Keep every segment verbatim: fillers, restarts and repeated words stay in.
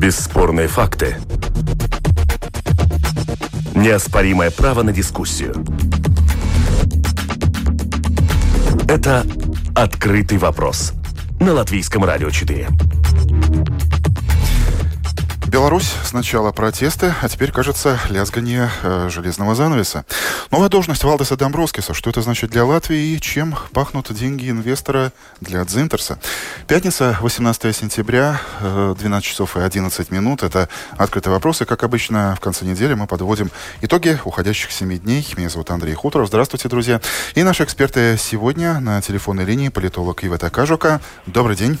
Бесспорные факты. Неоспоримое право на дискуссию. Это «Открытый вопрос» на Латвийском радио четыре. Беларусь. Сначала протесты, а теперь, кажется, лязганье э, железного занавеса. Новая должность Валдеса Дамброскиса. Что это значит для Латвии и чем пахнут деньги инвестора для Дзинтарса? Пятница, восемнадцатое сентября, э, двенадцать часов и одиннадцать минут. Это «Открытые вопросы». Как обычно, в конце недели мы подводим итоги уходящих семи дней. Меня зовут Андрей Хуторов. Здравствуйте, друзья. И наши эксперты сегодня на телефонной линии политолог Ивета Кажока. Добрый день.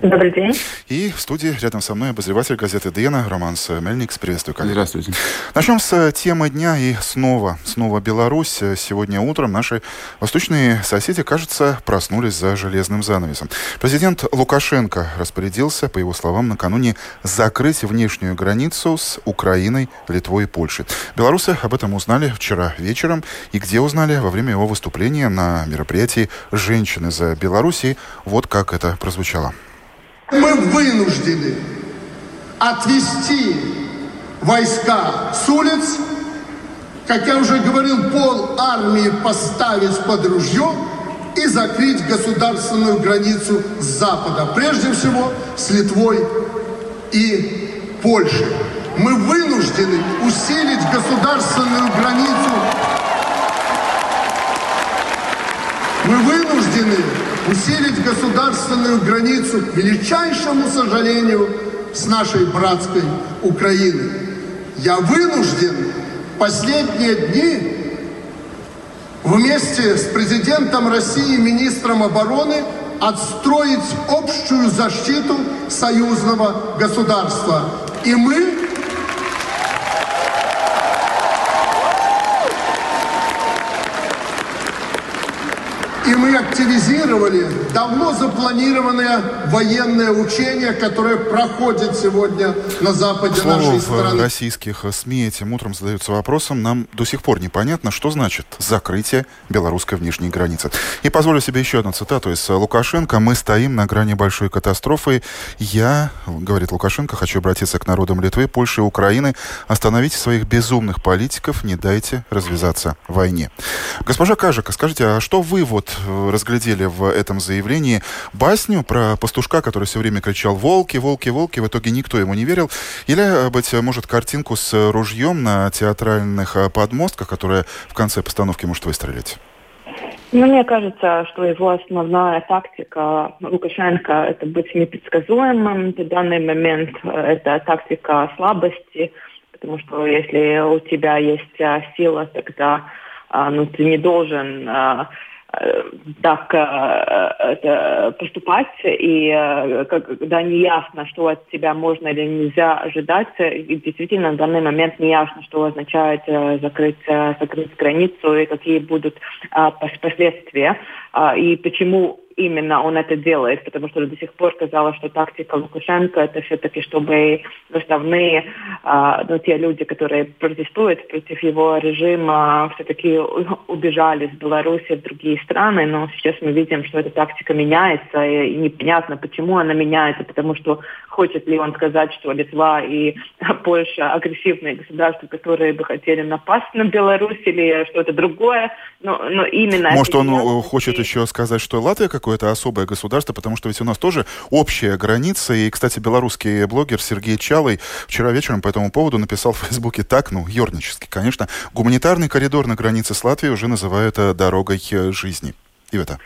Добрый день. И в студии рядом со мной обозреватель газеты «Диена» Роман Мельник. Приветствую, коллеги. Здравствуйте. Начнем с темы дня и снова, снова Беларусь. Сегодня утром наши восточные соседи, кажется, проснулись за железным занавесом. Президент Лукашенко распорядился, по его словам, накануне закрыть внешнюю границу с Украиной, Литвой и Польшей. Белорусы об этом узнали вчера вечером. И где узнали? Во время его выступления на мероприятии «Женщины за Беларусь». И вот как это прозвучало. Мы вынуждены отвести войска с улиц, как я уже говорил, пол армии поставить под ружье и закрыть государственную границу с Запада, прежде всего с Литвой и Польшей. Мы вынуждены усилить государственную границу. Мы вынуждены усилить государственную границу, к величайшему сожалению, с нашей братской Украиной. Я вынужден в последние дни вместе с президентом России и министром обороны отстроить общую защиту союзного государства. И мы... И мы активизировали давно запланированное военное учение, которое проходит сегодня на западе нашей страны. В российских СМИ этим утром задаются вопросом, нам до сих пор непонятно, что значит закрытие белорусской внешней границы. И позволю себе еще одну цитату из Лукашенко. «Мы стоим на грани большой катастрофы. Я, — говорит Лукашенко, — хочу обратиться к народам Литвы, Польши и Украины. Остановите своих безумных политиков, не дайте развязаться войне». Госпожа Кажика, скажите, а что вы вот разглядели в этом заявлении? Басню про пастушка, который все время кричал «волки, волки, волки», в итоге никто ему не верил? Или, быть может, картинку с ружьем на театральных подмостках, которая в конце постановки может выстрелить? Ну, мне кажется, что его основная тактика Лукашенко – это быть непредсказуемым. В данный момент это тактика слабости, потому что если у тебя есть сила, тогда ну, ты не должен... так это, поступать, и когда неясно, что от тебя можно или нельзя ожидать, и действительно в данный момент неясно, что означает закрыть, закрыть границу и какие будут последствия, и почему именно он это делает, потому что до сих пор казалось, что тактика Лукашенко это все-таки, чтобы основные, ну, те люди, которые протестуют против его режима, все-таки убежали с Беларуси в другие страны, но сейчас мы видим, что эта тактика меняется, и непонятно, почему она меняется, потому что хочет ли он сказать, что Литва и Польша агрессивные государства, которые бы хотели напасть на Беларусь или что-то другое, но, но именно... Может, он меняется. Хочет еще сказать, что Латвия как какое-то особое государство, потому что ведь у нас тоже общая граница. И, кстати, белорусский блогер Сергей Чалый вчера вечером по этому поводу написал в Фейсбуке так, ну, ёрнически, конечно. Гуманитарный коридор на границе с Латвией уже называют дорогой жизни. Ивета.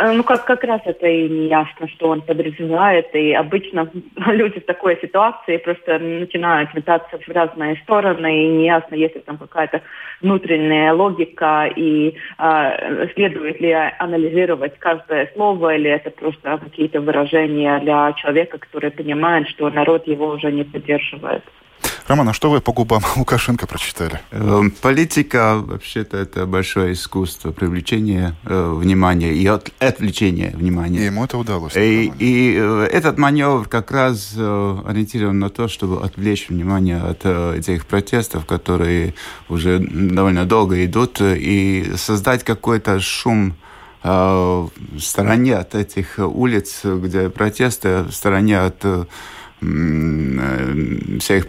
Ну, как, как раз это и не ясно, что он подразумевает, и обычно люди в такой ситуации просто начинают метаться в разные стороны, и неясно, есть ли там какая-то внутренняя логика, и э, следует ли анализировать каждое слово, или это просто какие-то выражения для человека, который понимает, что народ его уже не поддерживает. Роман, а что вы по губам Лукашенко прочитали? Политика, вообще-то, это большое искусство привлечения э, внимания и от, отвлечения внимания. И ему это удалось. И, и э, этот маневр как раз э, ориентирован на то, чтобы отвлечь внимание от э, этих протестов, которые уже довольно долго идут, и создать какой-то шум э, в стороне от этих улиц, где протесты, в стороне от... всех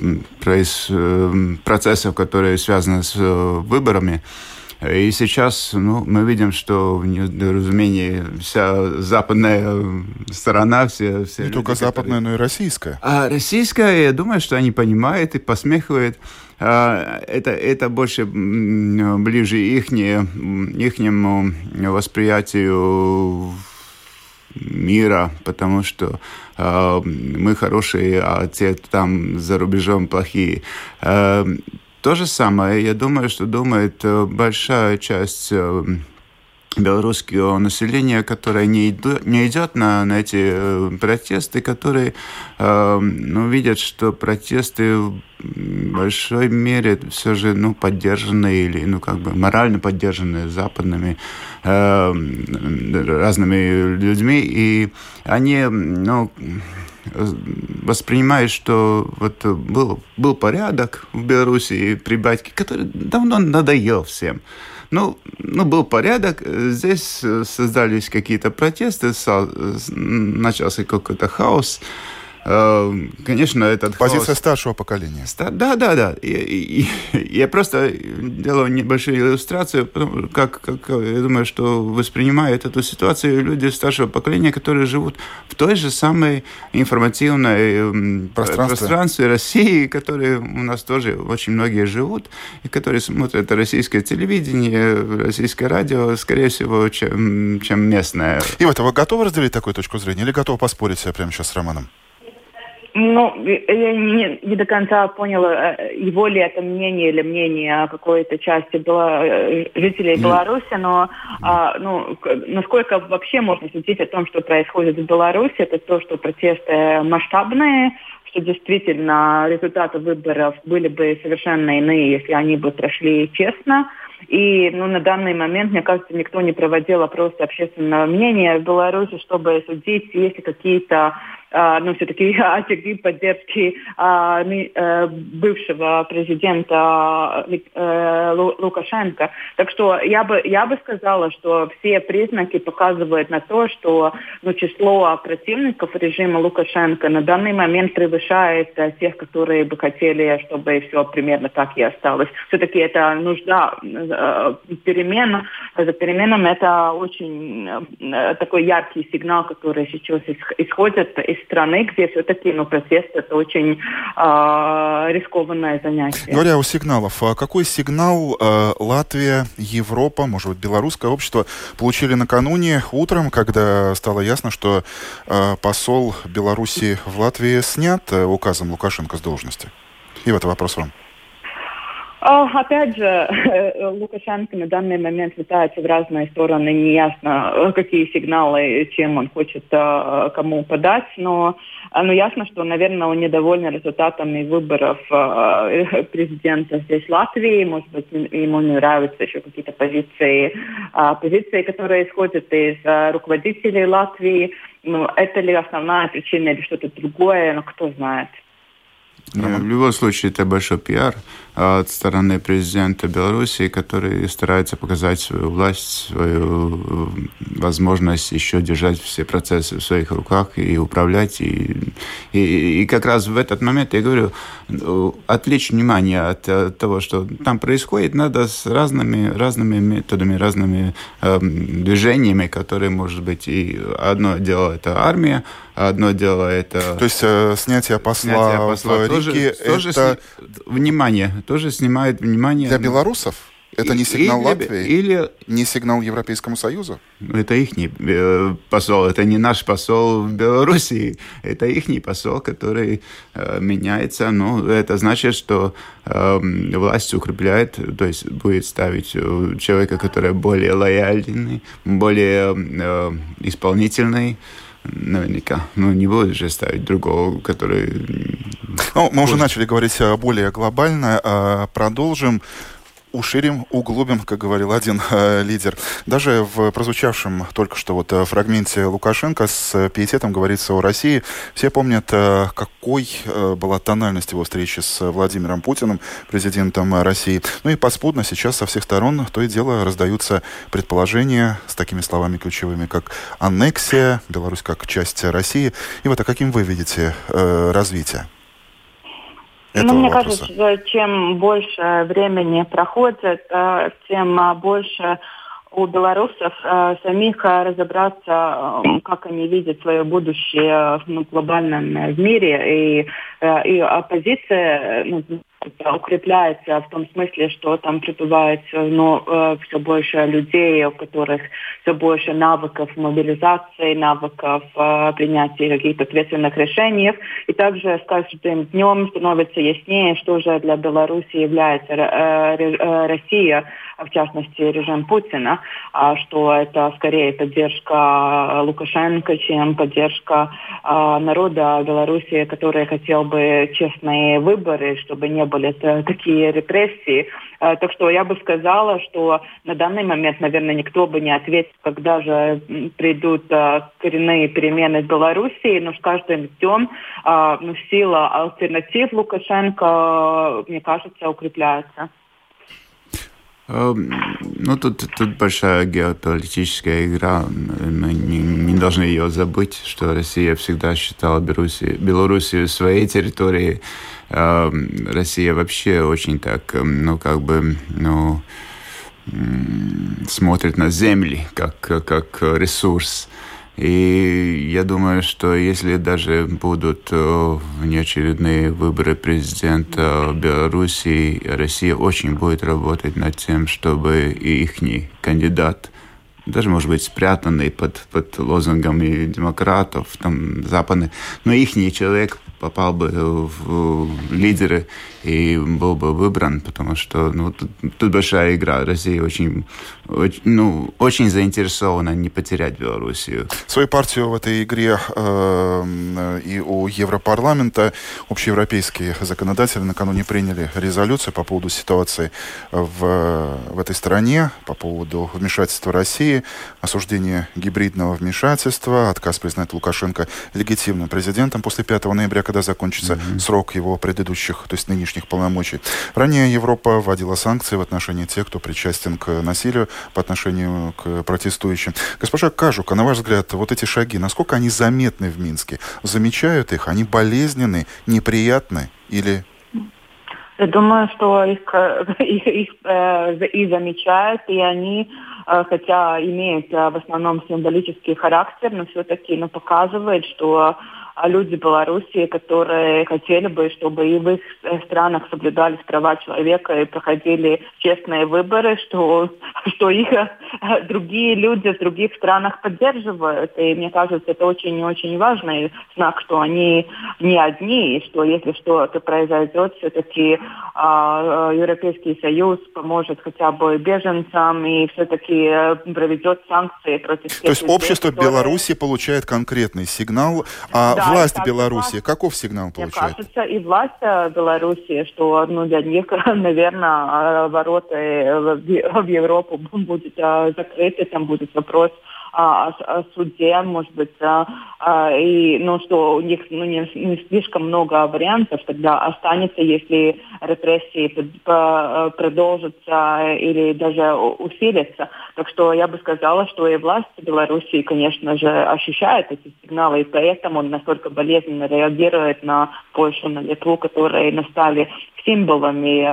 процессов, которые связаны с выборами. И сейчас ну, мы видим, что в недоразумении вся западная сторона, все, все не люди, только западная, которые... но и российская. А российская, я думаю, что они понимают и посмехивают. А, это, это больше ближе их ихнему восприятию мира, потому что а, мы хорошие, а те там за рубежом плохие. А, То же самое, я думаю, что думает большая часть белорусского населения, которое не, иду, не идет на, на эти протесты, которые э, ну, видят, что протесты в большой мере все же ну, поддержаны или ну, как бы морально поддержаны западными э, разными людьми. И они... Ну, воспринимает, что вот был, был порядок в Беларуси и Прибалтике, который давно надоел всем. Ну, ну, был порядок, здесь создались какие-то протесты, начался какой-то хаос. Конечно, этот Позиция хаос... старшего поколения. Ста... Да, да, да. И, и, и я просто делаю небольшую иллюстрацию, потому как, как, я думаю, что воспринимают эту ситуацию люди старшего поколения, которые живут в той же самой информативной пространстве, пространстве России, которые у нас тоже очень многие живут, и которые смотрят российское телевидение, российское радио, скорее всего, чем, чем местное. И вот, вы готовы разделить такую точку зрения или готовы поспорить прямо сейчас с Романом? Ну, я не, не до конца поняла, его ли это мнение или мнение какой-то части бела... жителей Нет. Беларуси, но а, ну, насколько вообще можно судить о том, что происходит в Беларуси, это то, что протесты масштабные, что действительно результаты выборов были бы совершенно иные, если они бы прошли честно. И ну, на данный момент, мне кажется, никто не проводил опросы общественного мнения в Беларуси, чтобы судить, есть ли какие-то э, ну, все-таки очаги поддержки э, э, бывшего президента э, Лукашенко. Так что я бы, я бы сказала, что все признаки показывают на то, что ну, число противников режима Лукашенко на данный момент превышает тех, которые бы хотели, чтобы все примерно так и осталось. Все-таки это нужда... перемен, за переменам это очень такой яркий сигнал, который сейчас исходит из страны, где все-таки ну, протест это очень э, рискованное занятие. Говоря о сигналах, какой сигнал э, Латвия, Европа, может быть, белорусское общество получили накануне утром, когда стало ясно, что э, посол Беларуси в Латвии снят э, указом Лукашенко с должности? И вот вопрос вам. Опять же, Лукашенко на данный момент летается в разные стороны, неясно, какие сигналы, чем он хочет кому подать, но, но ясно, что, наверное, он недоволен результатами выборов президента здесь Латвии, может быть, ему не нравятся еще какие-то позиции, позиции, которые исходят из руководителей Латвии, ну, это ли основная причина или что-то другое, ну, кто знает. В любом случае, это большой пиар от стороны президента Беларуси, который старается показать свою власть, свою возможность еще держать все процессы в своих руках и управлять. И, и, и как раз в этот момент, я говорю, отвлечь внимание от того, что там происходит, надо с разными, разными методами, разными э, движениями, которые, может быть, и одно дело – это армия, одно дело – это... То есть э, снятие посла, снятие посла в тоже, Риге тоже – это... Сни... Внимание, тоже снимает внимание... Для белорусов? Это и, не сигнал для... Латвии? Или... Не сигнал Европейскому Союзу? Это их посол, это не наш посол в Белоруссии, это их посол, который э, меняется. Ну, это значит, что э, власть укрепляет, то есть будет ставить человека, который более лояльный, более э, исполнительный. Наверняка. Ну, не будет же ставить другого, который... Ну, мы уже начали говорить более глобально. Продолжим. Уширим, углубим, как говорил один э, лидер. Даже в прозвучавшем только что вот фрагменте Лукашенко с пиететом говорится о России. Все помнят, э, какой э, была тональность его встречи с Владимиром Путиным, президентом России. Ну и поспудно сейчас со всех сторон то и дело раздаются предположения с такими словами ключевыми, как аннексия, Беларусь как часть России. И вот а каким вы видите э, развитие? Ну, мне вопроса. кажется, чем больше времени проходит, тем больше у белорусов самих разобраться, как они видят свое будущее в глобальном мире. И, и оппозиция укрепляется в том смысле, что там прибывает ну, все больше людей, у которых все больше навыков мобилизации, навыков принятия каких-то ответственных решений. И также с каждым днем становится яснее, что же для Беларуси является Россия, в частности режим Путина, что это скорее поддержка Лукашенко, чем поддержка народа Беларуси, который хотел бы честные выборы, чтобы не были такие репрессии. Так что я бы сказала, что на данный момент, наверное, никто бы не ответил, когда же придут коренные перемены в Беларуси. Но с каждым днем сила альтернатив Лукашенко, мне кажется, укрепляется. Ну, тут, тут большая геополитическая игра. Мы не, не должны ее забыть, что Россия всегда считала Белоруссию, Белоруссию своей территорией. Россия вообще очень так, ну, как бы, ну, смотрит на земли как, как ресурс. И я думаю, что если даже будут внеочередные выборы президента Беларуси, Россия очень будет работать над тем, чтобы и их кандидат, даже, может быть, спрятанный под, под лозунгами демократов, там, западных, но их человек попал бы в лидеры и был бы выбран, потому что ну, тут, тут большая игра. Россия очень, очень, ну, очень заинтересована не потерять Белоруссию. Свою партию в этой игре э, и у Европарламента общеевропейские законодатели накануне приняли резолюцию по поводу ситуации в, в этой стране, по поводу вмешательства России, осуждения гибридного вмешательства, отказ признать Лукашенко легитимным президентом после пятого ноября, когда закончится mm-hmm. срок его предыдущих, то есть нынешних полномочий. Ранее Европа вводила санкции в отношении тех, кто причастен к насилию по отношению к протестующим. Госпожа Кажука, на ваш взгляд, вот эти шаги, насколько они заметны в Минске? Замечают их? Они болезненны, неприятны или... Я думаю, что их, их, их э, и замечают, и они, э, хотя имеют э, в основном символический характер, но все-таки ну, показывают, что люди Беларуси, которые хотели бы, чтобы и в их странах соблюдались права человека и проходили честные выборы, что, что их другие люди в других странах поддерживают. И мне кажется, это очень и очень важный знак, что они не одни, и что если что-то произойдет, все-таки э, Европейский союз поможет хотя бы беженцам и все-таки проведет санкции против тех людей. То есть людей, общество которые... Беларуси получает конкретный сигнал, а да. Власть Беларуси, каков сигнал получает? Мне кажется, и власть Беларуси, что ну, для них, наверное, ворота в Европу будут закрыты, там будет вопрос о, о суде, может быть, и, ну, что у них ну, не, не слишком много вариантов, тогда останется, если репрессии продолжатся или даже усилятся. Так что я бы сказала, что и власть Беларуси, конечно же, ощущает эти сигналы, и поэтому настолько болезненно реагирует на Польшу, на Литву, которые настали символами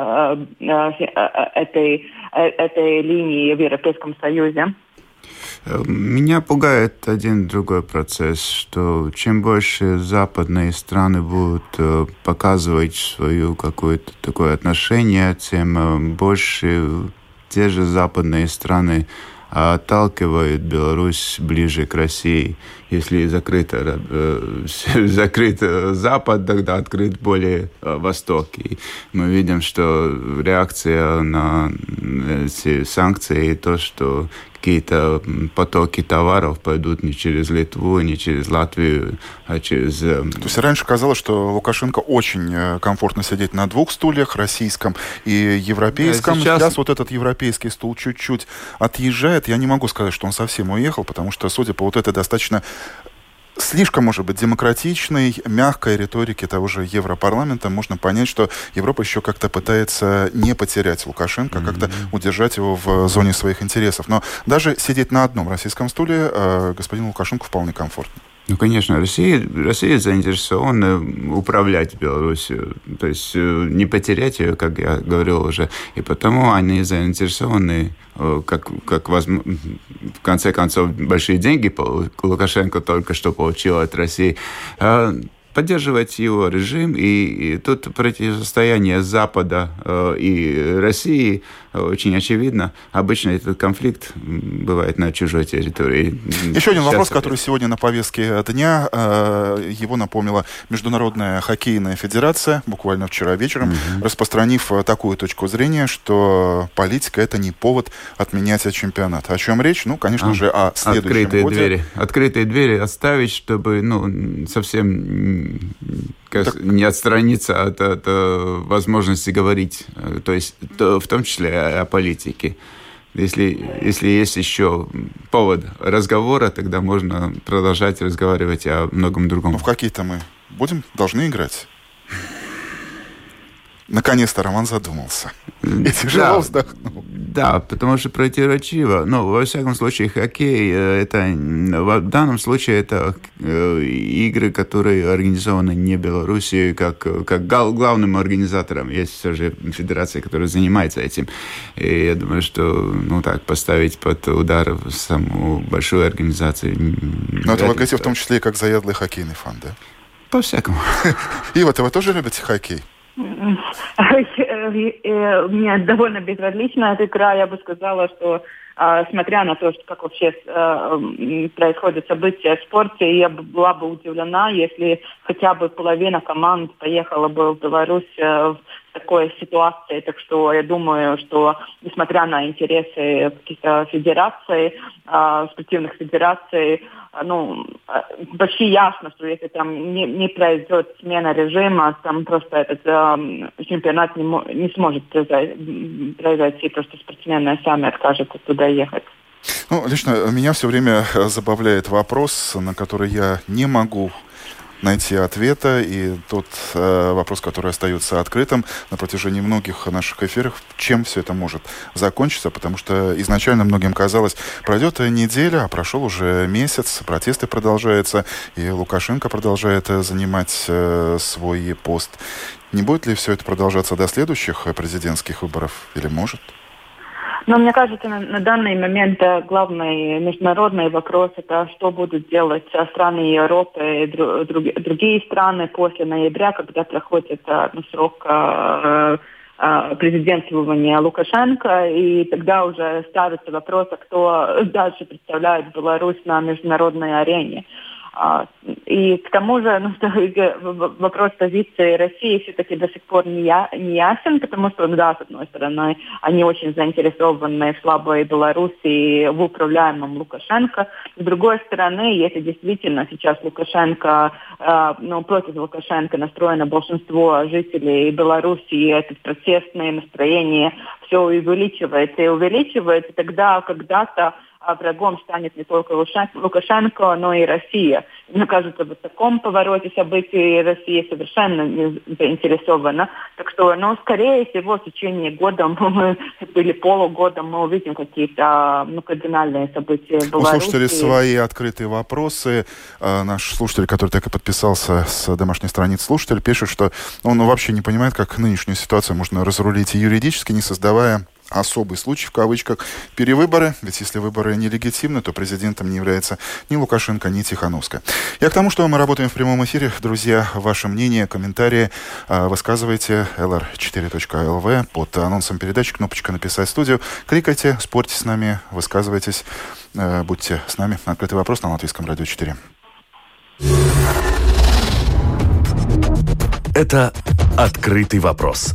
этой, этой линии в Европейском Союзе. Меня пугает один другой процесс, что чем больше западные страны будут показывать свое какое-то такое отношение, тем больше те же западные страны отталкивают Беларусь ближе к России. Если закрыт, закрыт Запад, тогда открыт более Восток. И мы видим, что реакция на эти санкции и то, что какие-то потоки товаров пойдут не через Литву, не через Латвию, а через... То есть раньше казалось, что Лукашенко очень комфортно сидеть на двух стульях, российском и европейском. Да, сейчас... сейчас вот этот европейский стул чуть-чуть отъезжает. Я не могу сказать, что он совсем уехал, потому что, судя по вот этой достаточно... слишком, может быть, демократичной, мягкой риторики того же Европарламента можно понять, что Европа еще как-то пытается не потерять Лукашенко, mm-hmm. как-то удержать его в зоне своих интересов. Но даже сидеть на одном российском стуле э, господин Лукашенко вполне комфортно. Ну, конечно, Россия, Россия заинтересована управлять Беларусью, то есть не потерять ее, как я говорил уже, и потому они заинтересованы, как, как возможно, в конце концов, большие деньги Лукашенко только что получил от России, поддерживать его режим, и, и тут противостояние Запада э, и России э, очень очевидно. Обычно этот конфликт бывает на чужой территории. Еще один вопрос, опять... который сегодня на повестке дня, э, его напомнила Международная хоккейная федерация, буквально вчера вечером, mm-hmm. распространив такую точку зрения, что политика — это не повод отменять чемпионат. О чем речь? Ну, конечно а, же, о следующем открытые годе. Двери. Открытые двери оставить, чтобы ну, совсем... Так... не отстраниться от, от возможности говорить, то есть то, в том числе о, о политике. Если, если есть еще повод разговора, тогда можно продолжать разговаривать о многом другом. Ну, в какие-то мы будем должны играть. Наконец-то Роман задумался. И тяжело вздохнул. Да, потому что противоречиво. Но, во всяком случае, хоккей, это, в данном случае, это игры, которые организованы не Белоруссией, как, как главным организатором. Есть все же федерация, которая занимается этим. И я думаю, что, ну так, поставить под удар саму большую организацию... Но это вы говорите в том числе, как заядлый хоккейный фан, да? По-всякому. Ива-то вы тоже любите хоккей? Мне довольно безразлична эта игра. Я бы сказала, что смотря на то, как вообще происходят события в спорте, я была бы удивлена, если хотя бы половина команд поехала бы в Беларусь в такой ситуации. Так что я думаю, что несмотря на интересы каких-то федераций, спортивных федераций, ну, почти ясно, что если там не, не произойдет смена режима, там просто этот э, чемпионат не, не сможет произойти, потому что спортсмены сами откажутся туда ехать. Ну, лично меня все время забавляет вопрос, на который я не могу найти ответа, и тот э, вопрос, который остается открытым на протяжении многих наших эфиров, чем все это может закончиться, потому что изначально многим казалось, пройдет неделя, а прошел уже месяц, протесты продолжаются, и Лукашенко продолжает занимать э, свой пост. Не будет ли все это продолжаться до следующих президентских выборов, или может? Но мне кажется, на, на данный момент главный международный вопрос – это что будут делать страны Европы и друг, другие страны после ноября, когда проходит ну, срок э, э, президентствования Лукашенко, и тогда уже ставится вопрос, кто дальше представляет Беларусь на международной арене. И к тому же ну, вопрос позиции России все-таки до сих пор не, я, не ясен, потому что, да, с одной стороны, они очень заинтересованы в слабой Беларуси, в управляемом Лукашенко. С другой стороны, если действительно сейчас Лукашенко, э, ну, против Лукашенко настроено большинство жителей Беларуси, это протестное настроение все увеличивается и увеличивается, тогда когда-то а врагом станет не только Лукашенко, но и Россия. Мне кажется, в таком повороте событий Россия совершенно не заинтересована. Так что, ну, скорее всего, в течение года мы, или полугода мы увидим какие-то ну, кардинальные события в Беларуси. У слушателей свои открытые вопросы. Наш слушатель, который так и подписался с домашней страницы, слушатель, пишет, что он вообще не понимает, как нынешнюю ситуацию можно разрулить юридически, не создавая... особый случай, в кавычках, перевыборы. Ведь если выборы нелегитимны, то президентом не является ни Лукашенко, ни Тихановская. Я к тому, что мы работаем в прямом эфире. Друзья, ваше мнение, комментарии высказывайте. эл эр четыре точка эл ви под анонсом передачи. Кнопочка «Написать в студию». Кликайте, спорьте с нами, высказывайтесь. Будьте с нами. Открытый вопрос на Латвийском радио четыре. Это «Открытый вопрос»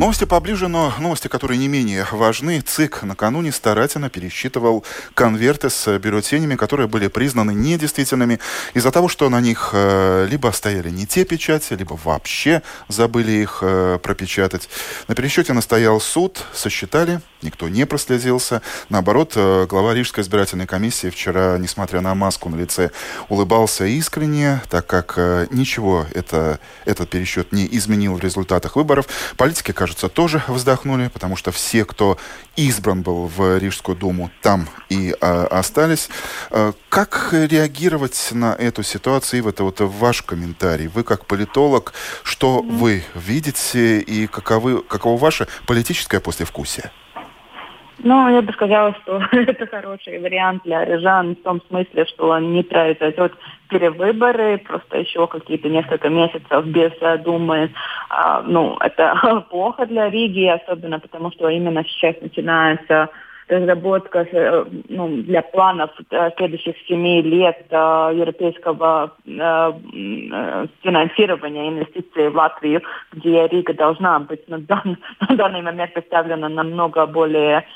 Новости поближе, но новости, которые не менее важны. ЦИК накануне старательно пересчитывал конверты с бюллетенями, которые были признаны недействительными из-за того, что на них либо стояли не те печати, либо вообще забыли их пропечатать. На пересчете настоял суд, сосчитали, никто не прослезился. Наоборот, глава Рижской избирательной комиссии вчера, несмотря на маску на лице, улыбался искренне, так как ничего это, этот пересчет не изменил в результатах выборов. Политики, кажется, тоже вздохнули, потому что все, кто избран был в Рижскую думу, там и а, остались. Как реагировать на эту ситуацию? Ивета, вот ваш комментарий. Вы как политолог, что mm-hmm. вы видите и каковы, каково ваше политическое послевкусие? Ну, я бы сказала, что это хороший вариант для рижан в том смысле, что не произойдет перевыборы, просто еще какие-то несколько месяцев без думы. А, ну, это плохо для Риги, особенно потому, что именно сейчас начинается разработка ну, для планов следующих семи лет европейского финансирования инвестиций в Латвию, где Рига должна быть на данный, на данный момент представлена намного более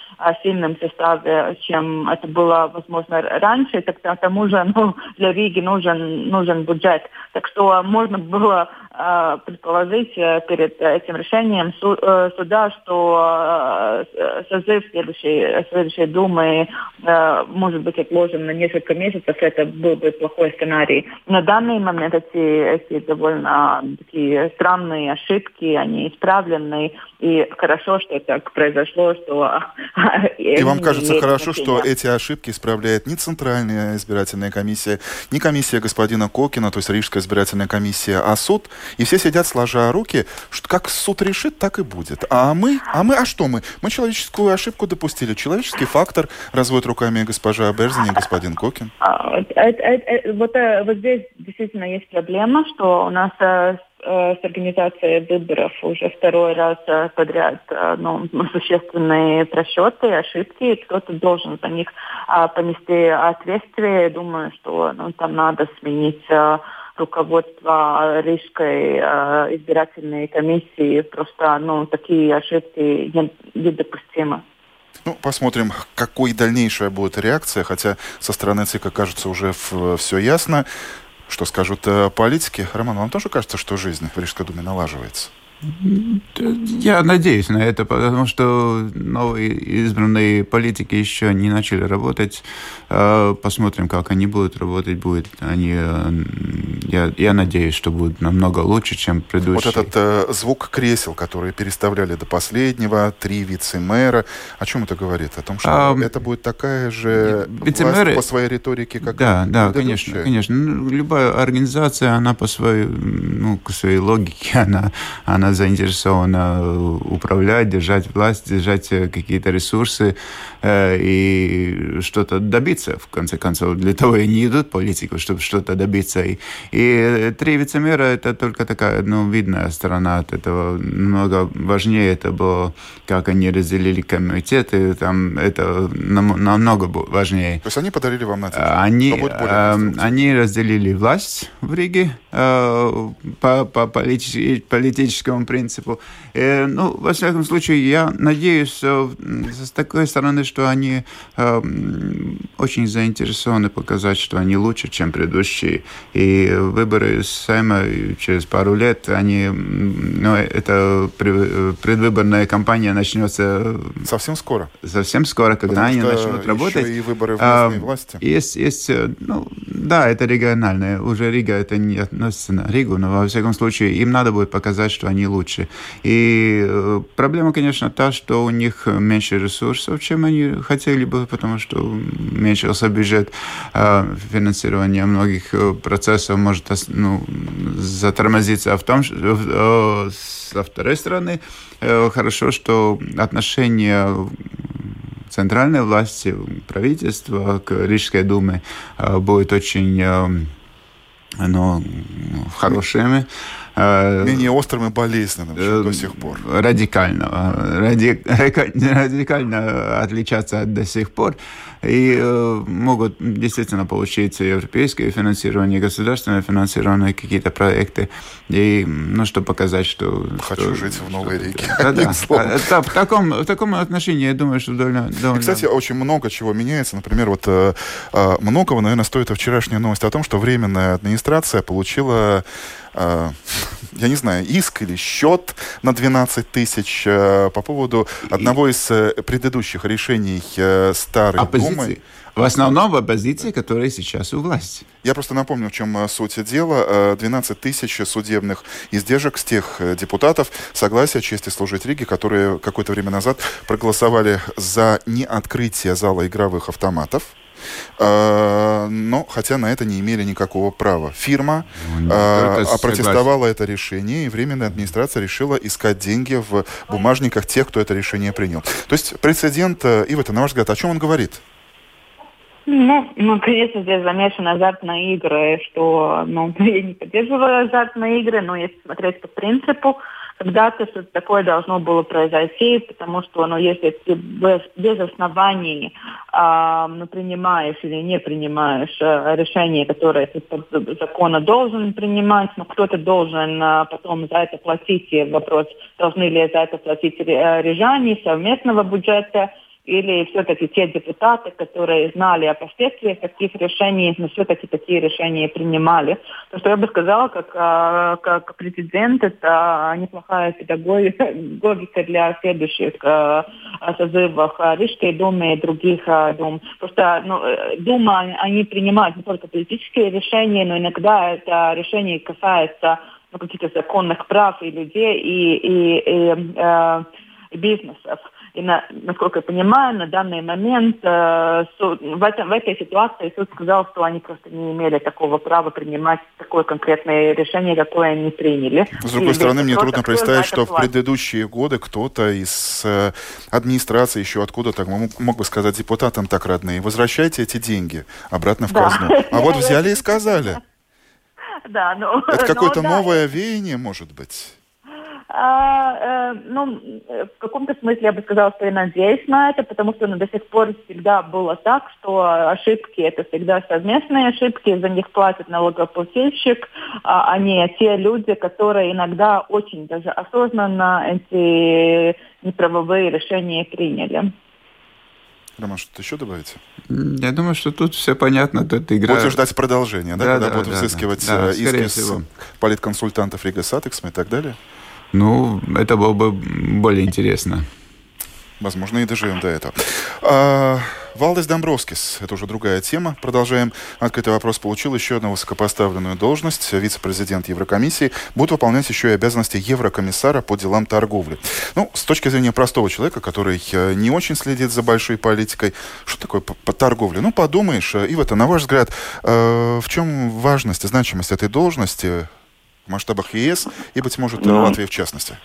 сильным составе, чем это было возможно раньше. Так к тому же ну, для Риги нужен, нужен бюджет. Так что можно было предположить перед этим решением суда, что созыв следующей, следующей думы может быть отложен на несколько месяцев. Это был бы плохой сценарий. На данный момент эти, эти довольно такие странные ошибки, они исправлены. И хорошо, что так произошло, что... И вам кажется хорошо, что эти ошибки исправляет не Центральная избирательная комиссия, не комиссия господина Кокина, то есть Рижская избирательная комиссия, а суд. И все сидят сложа руки, что как суд решит, так и будет. А мы, а мы, а что мы? Мы человеческую ошибку допустили. Человеческий фактор, разводит руками госпожа Берзин и господин Кокин. Вот, вот здесь действительно есть проблема, что у нас с организацией выборов уже второй раз подряд ну, существенные просчеты, ошибки. Кто-то должен за них понести ответствие. Думаю, что ну, там надо сменить руководство Рижской э, избирательной комиссии. Просто ну, такие ошибки недопустимы. Ну, посмотрим, какой дальнейшая будет реакция. Хотя со стороны ЦИКа, кажется, уже в, все ясно. Что скажут э, политики? Роман, вам тоже кажется, что жизнь в Рижской думе налаживается? Я надеюсь на это, потому что новые избранные политики еще не начали работать. Посмотрим, как они будут работать. Будут они, я, я надеюсь, что будут намного лучше, чем предыдущие. Вот этот э, звук кресел, которые переставляли до последнего, три вице-мэра. О чем это говорит? О том, что а, это будет такая же вице-мэры, власть по своей риторике, как... Да, да, конечно, конечно. Ну, любая организация, она по своей, ну, к своей логике, она, она заинтересована управлять, держать власть, держать какие-то ресурсы э, и что-то добиться, в конце концов. Для того и не идут политику, чтобы что-то добиться. И, и три вице-мэра – это только такая, ну, видная сторона от этого. Много важнее это было, как они разделили комитеты, там это нам, намного важнее. То есть они подарили вам надежду? Они, э, они разделили власть в Риге э, по, по политическому политическому принципу. Э, ну, во всяком случае, я надеюсь э, с такой стороны, что они э, очень заинтересованы показать, что они лучше, чем предыдущие. И выборы Сейма через пару лет, они, ну, эта предвыборная кампания начнется... Совсем скоро. Совсем скоро, когда Потому они начнут работать. И выборы в местной власти. А, есть, есть, ну, да, это региональное. Уже Рига, это не относится на Ригу, но, во всяком случае, им надо будет показать, что они лучше. И проблема, конечно, та, что у них меньше ресурсов, чем они хотели бы, потому что уменьшился бюджет, финансирование многих процессов может, ну, затормозиться. А в том, что, со второй стороны, хорошо, что отношения центральной власти, правительства к Рижской думе будут очень, ну, хорошими. менее острым и болезненным, чем до сих пор. Радикально. Ради, радикально отличаться от до сих пор. И могут действительно получить европейское финансирование, государственное финансирование, какие-то проекты. И, ну, чтобы показать, что... Хочу что, жить что, в Новой Риге. Да, да. А, в, таком, в таком отношении, я думаю, что довольно... довольно... И, кстати, очень много чего меняется. Например, вот многого, наверное, стоит вчерашняя новость о том, что Временная администрация получила... я не знаю, иск или счет на двенадцать тысяч по поводу одного из предыдущих решений Старой оппозиции. Думы. В основном в оппозиции, которая сейчас у власти. Я просто напомню, в чем суть дела. двенадцать тысяч судебных издержек с тех депутатов согласия чести служить Риге, которые какое-то время назад проголосовали за неоткрытие зала игровых автоматов. Но, хотя на это не имели никакого права. Фирма ну, э, опротестовала это решение, и Временная администрация решила искать деньги в бумажниках тех, кто это решение принял. То есть прецедент, Ивета, на ваш взгляд, о чем он говорит? Ну, ну, конечно, здесь замешаны азартные игры, что, ну, я не поддерживаю азартные игры, но если смотреть по принципу, когда-то что-то такое должно было произойти, потому что, ну, если ты без, без оснований э, ну, принимаешь или не принимаешь э, решение, которое ты по закону должен принимать, но кто-то должен э, потом за это платить, и вопрос, должны ли за это платить э, рижане совместного бюджета, или все-таки те депутаты, которые знали о последствиях таких решений, но все-таки такие решения принимали. То, что я бы сказала, как, как прецедент, это неплохая педагогика для следующих созывов Рижской думы и других дум. Просто ну, дума, они принимают не только политические решения, но иногда это решение касается ну, каких-то законных прав и людей, и, и, и, э, и бизнесов. И, на, насколько я понимаю, на данный момент э, суд, в, этом, в этой ситуации суд сказал, что они просто не имели такого права принимать такое конкретное решение, какое они приняли. С другой и стороны, мне трудно представить, что в предыдущие годы кто-то из э, администрации, еще откуда-то, мог бы сказать депутатам так, родные, возвращайте эти деньги обратно в да. казну. А вот взяли и сказали. Да, ну, это какое-то ну, да. новое веяние, может быть? А, э, ну, в каком-то смысле я бы сказала, что я надеюсь на это, потому что ну, до сих пор всегда было так, что ошибки – это всегда совместные ошибки, за них платит налогоплательщик, а, а не те люди, которые иногда очень даже осознанно эти неправовые решения приняли. Роман, что-то еще добавите? Я думаю, что тут все понятно. Тут игра... Будете ждать продолжения, да, да когда да, будут да, взыскивать да, да, иски с политконсультантов Рига Сатексма и так далее? Ну, это было бы более интересно. Возможно, и доживем до этого. А, Валдес Дамброскис, это уже другая тема. Продолжаем. Открытый вопрос получил еще одну высокопоставленную должность. Вице-президент Еврокомиссии будет выполнять еще и обязанности еврокомиссара по делам торговли. Ну, с точки зрения простого человека, который не очень следит за большой политикой, что такое по торговле? Ну, подумаешь, Ивета, на ваш взгляд, в чем важность и значимость этой должности? В масштабах ЕС и, быть может, ну, Латвии в частности?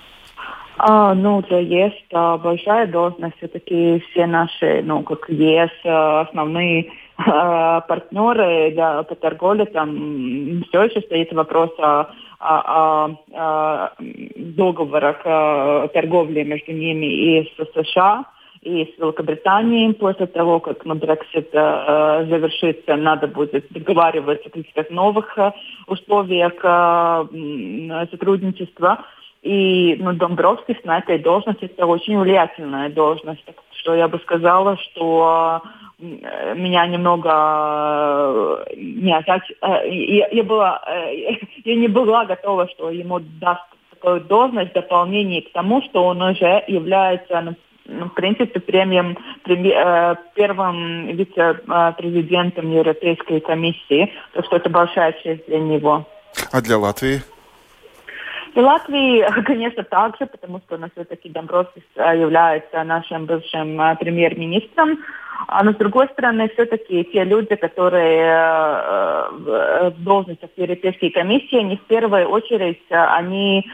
А, ну, для ЕС а, большая должность. Все-таки все наши, ну, как ЕС, основные а, партнеры да, по торговле, там все еще стоит вопрос о, о, о договорах о торговле между ними и с США, и с Великобританией. После того, как Брексит э, завершится, надо будет договариваться о каких-то новых э, условиях э, сотрудничества. И ну, Домбровскис на этой должности, это очень влиятельная должность. Так что я бы сказала, что э, меня немного... Э, не, э, я, я, была, э, я не была готова, что ему даст такую должность в дополнение к тому, что он уже является... Ну, Ну, в принципе, премьер, премьер, первым вице-президентом Европейской комиссии. Так что это большая честь для него. А для Латвии? Для Латвии, конечно, также, потому что он все-таки Домбровскис является нашим бывшим премьер-министром. Но, с другой стороны, все-таки те люди, которые в должностях Европейской комиссии, они в первую очередь они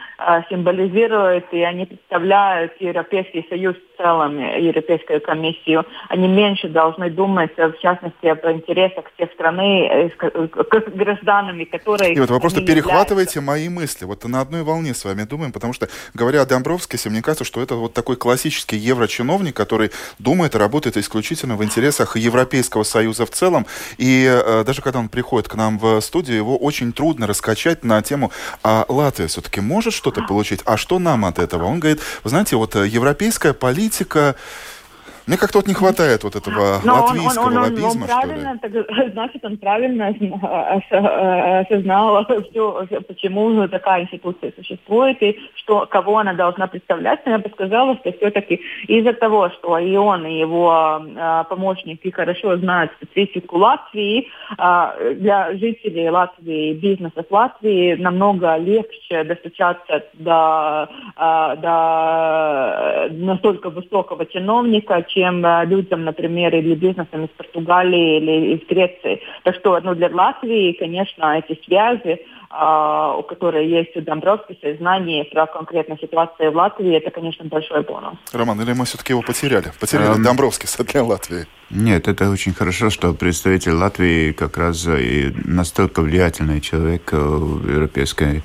символизируют и они представляют Европейский союз в целом, Европейскую комиссию. Они меньше должны думать, в частности, об интересах тех страны, как гражданами, которые... И вот вы просто перехватываете являются. Мои мысли. Вот на одной волне с вами думаем, потому что, говоря о Домбровскисе, мне кажется, что это вот такой классический еврочиновник, который думает и работает исключительно в интересах Европейского Союза в целом. И э, даже когда он приходит к нам в студию, его очень трудно раскачать на тему, а Латвия все-таки может что-то получить? А что нам от этого? Он говорит, вы знаете, вот европейская политика... Мне как-то вот не хватает вот этого Но латвийского он, он, он, лоббизма, он, он правильно, что ли? Так, значит, он правильно осознал, почему такая институция существует и что, кого она должна представлять. Я бы сказала, что все-таки из-за того, что и он, и его помощники хорошо знают специфику Латвии, для жителей Латвии, бизнеса в Латвии намного легче достучаться до, до настолько высокого чиновника, чем людям, например, или бизнесам из Португалии или из Греции. Так что ну, для Латвии, конечно, эти связи, у которой есть у Домбровскиса, знания про конкретную ситуацию в Латвии, это, конечно, большой бонус. Роман, или мы все-таки его потеряли? Потеряли а, Домбровскиса для Латвии? Нет, это очень хорошо, что представитель Латвии как раз и настолько влиятельный человек в европейской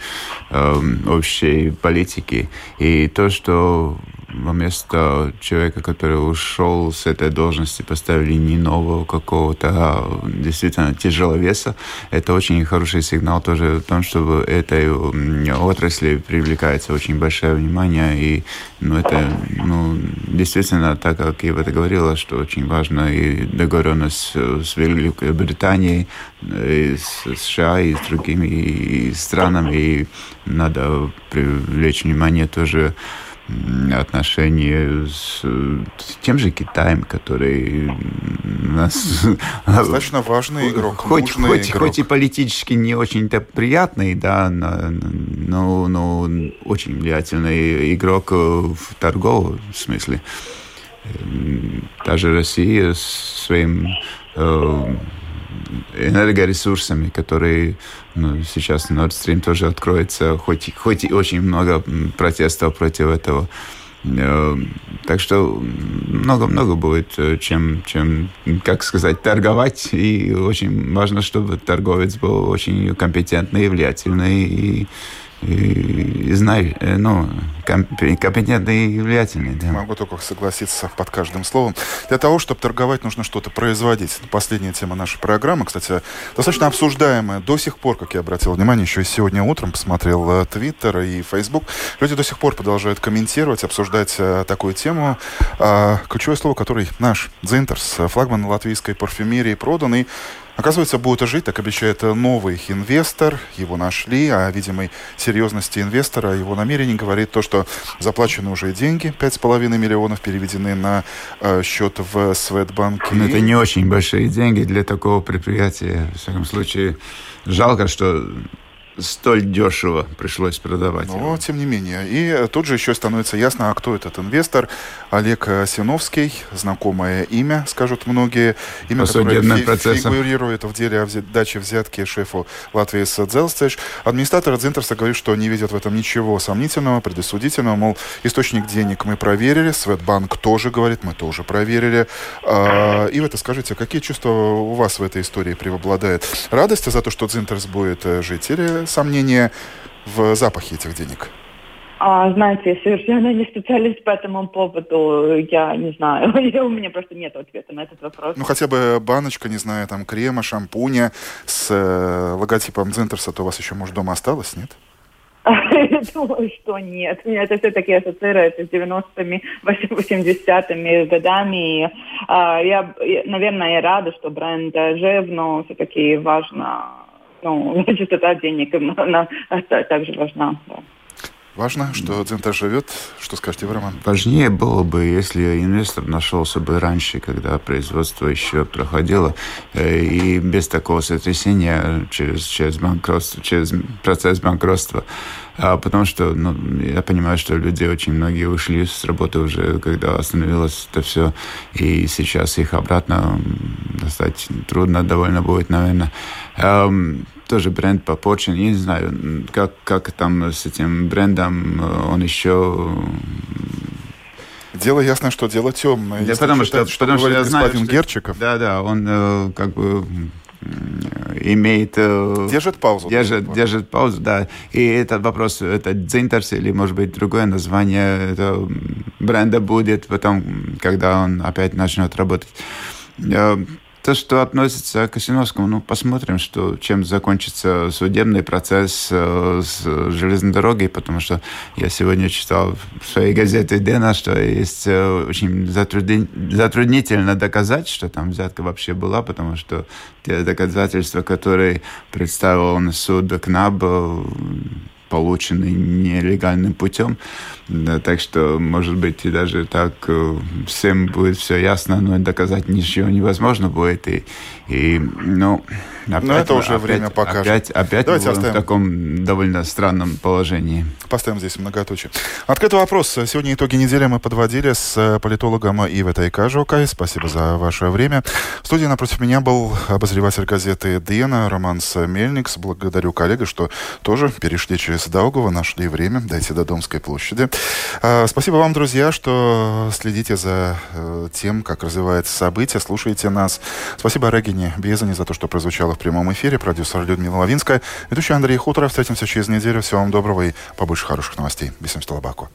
э, общей политике. И то, что вместо человека, который ушел с этой должности, поставили не нового какого-то, а действительно тяжеловеса, это очень хороший сигнал тоже в том, что этой отрасли привлекается очень большое внимание. И ну, это ну, действительно, так как Ивета говорила, что очень важно и договоренность с Великобританией, и с США, и с другими и странами. И надо привлечь внимание тоже отношения с, с тем же Китаем, который нас... Достаточно важный игрок, хоть, хоть, игрок. Хоть и политически не очень-то приятный, да, но, но очень влиятельный игрок в торговом смысле. Даже Россия с своим э, энергоресурсами, которые... Ну, сейчас Nord Stream тоже откроется, хоть, хоть и очень много протестов против этого. Так что много-много будет, чем, чем, как сказать, торговать. И очень важно, чтобы торговец был очень компетентный, влиятельный и, и, и знаю, ну, компетентный и влиятельный. Да. Могу только согласиться под каждым словом. Для того, чтобы торговать, нужно что-то производить. Это последняя тема нашей программы, кстати, достаточно обсуждаемая до сих пор, как я обратил внимание, еще и сегодня утром посмотрел Twitter и Facebook. Люди до сих пор продолжают комментировать, обсуждать такую тему. Ключевое слово, которое наш Дзинтарс, флагман латвийской парфюмерии, продан и, оказывается, будет жить, так обещает новый инвестор. Его нашли, а о видимой серьезности инвестора, его намерений говорит то, что заплачены уже деньги, пять с половиной миллионов переведены на счет в Swedbank. Но это не очень большие деньги для такого предприятия. Во всяком случае, жалко, что столь дешево пришлось продавать. Но, его. Тем не менее. И тут же еще становится ясно, а кто этот инвестор. Олег Осиновский, знакомое имя, скажут многие. Имя, по которое фи- фигурирует в деле о даче взятки шефу Латвии Дзелстеш. Администратор Дзинтарса говорит, что не видит в этом ничего сомнительного, предосудительного. Мол, источник денег мы проверили. Светбанк тоже говорит, мы тоже проверили. И вы это скажите, какие чувства у вас в этой истории преобладают? Радость за то, что Дзинтарс будет жить, или сомнения в запахе этих денег? А, знаете, я совершенно не специалист по этому поводу, я не знаю, у меня просто нет ответа на этот вопрос. Ну, хотя бы баночка, не знаю, там, крема, шампуня с э, логотипом Дзинтарса, то у вас еще, может, дома осталось, нет? Я думаю, что нет. Это все-таки ассоциируется с девяностыми, восьмидесятыми годами. И, я, наверное, я рада, что бренд жив, но все-таки важно... Ну, чистота денег, она также важна. Да. Важно, что Дзинтарс живет. Что скажете вы, Роман? Важнее было бы, если инвестор нашелся бы раньше, когда производство еще проходило. И без такого сотрясения через, через, банкротство, через процесс банкротства. А потому что ну, я понимаю, что люди очень многие ушли с работы уже, когда остановилось это все. И сейчас их обратно достать трудно довольно будет, наверное. Тоже бренд попорчен. Я не знаю, как, как там с этим брендом он еще... Дело ясно, что дело темное. Да, потому считать, что, что, потому что я знаю, господин что... Герчиков. Да-да, он э, как бы имеет... Э, держит паузу. Держит, да, держит паузу, да. И этот вопрос, это Дзинтарс или, может быть, другое название это бренда будет потом, когда он опять начнет работать. То, что относится к Осиновскому, ну, посмотрим, что, чем закончится судебный процесс э, с железной дорогой, потому что я сегодня читал в своей газете «Дена», что есть э, очень затрудни... затруднительно доказать, что там взятка вообще была, потому что те доказательства, которые представил на суд КНАБ, э, получены нелегальным путем. Да, так что, может быть, и даже так всем будет все ясно, но доказать ничего невозможно будет. И, и, ну, опять, но это уже опять, время покажет. Опять, опять мы в таком довольно странном положении. Поставим здесь многоточие. Открытый вопрос. Сегодня итоги недели мы подводили с политологом Иветой Кажокой. Спасибо за ваше время. В студии напротив меня был обозреватель газеты «Дена» Роман Мельник. Благодарю коллега, что тоже перешли через Даугова, нашли время, дойти до Домской площади. Спасибо вам, друзья, что следите за тем, как развивается событие, слушаете нас. Спасибо Регине Безани за то, что прозвучало в прямом эфире. Продюсер Людмила Лавинская, ведущий Андрей Хуторов. Встретимся через неделю. Всего вам доброго и побольше хороших новостей. Бисим столбаку.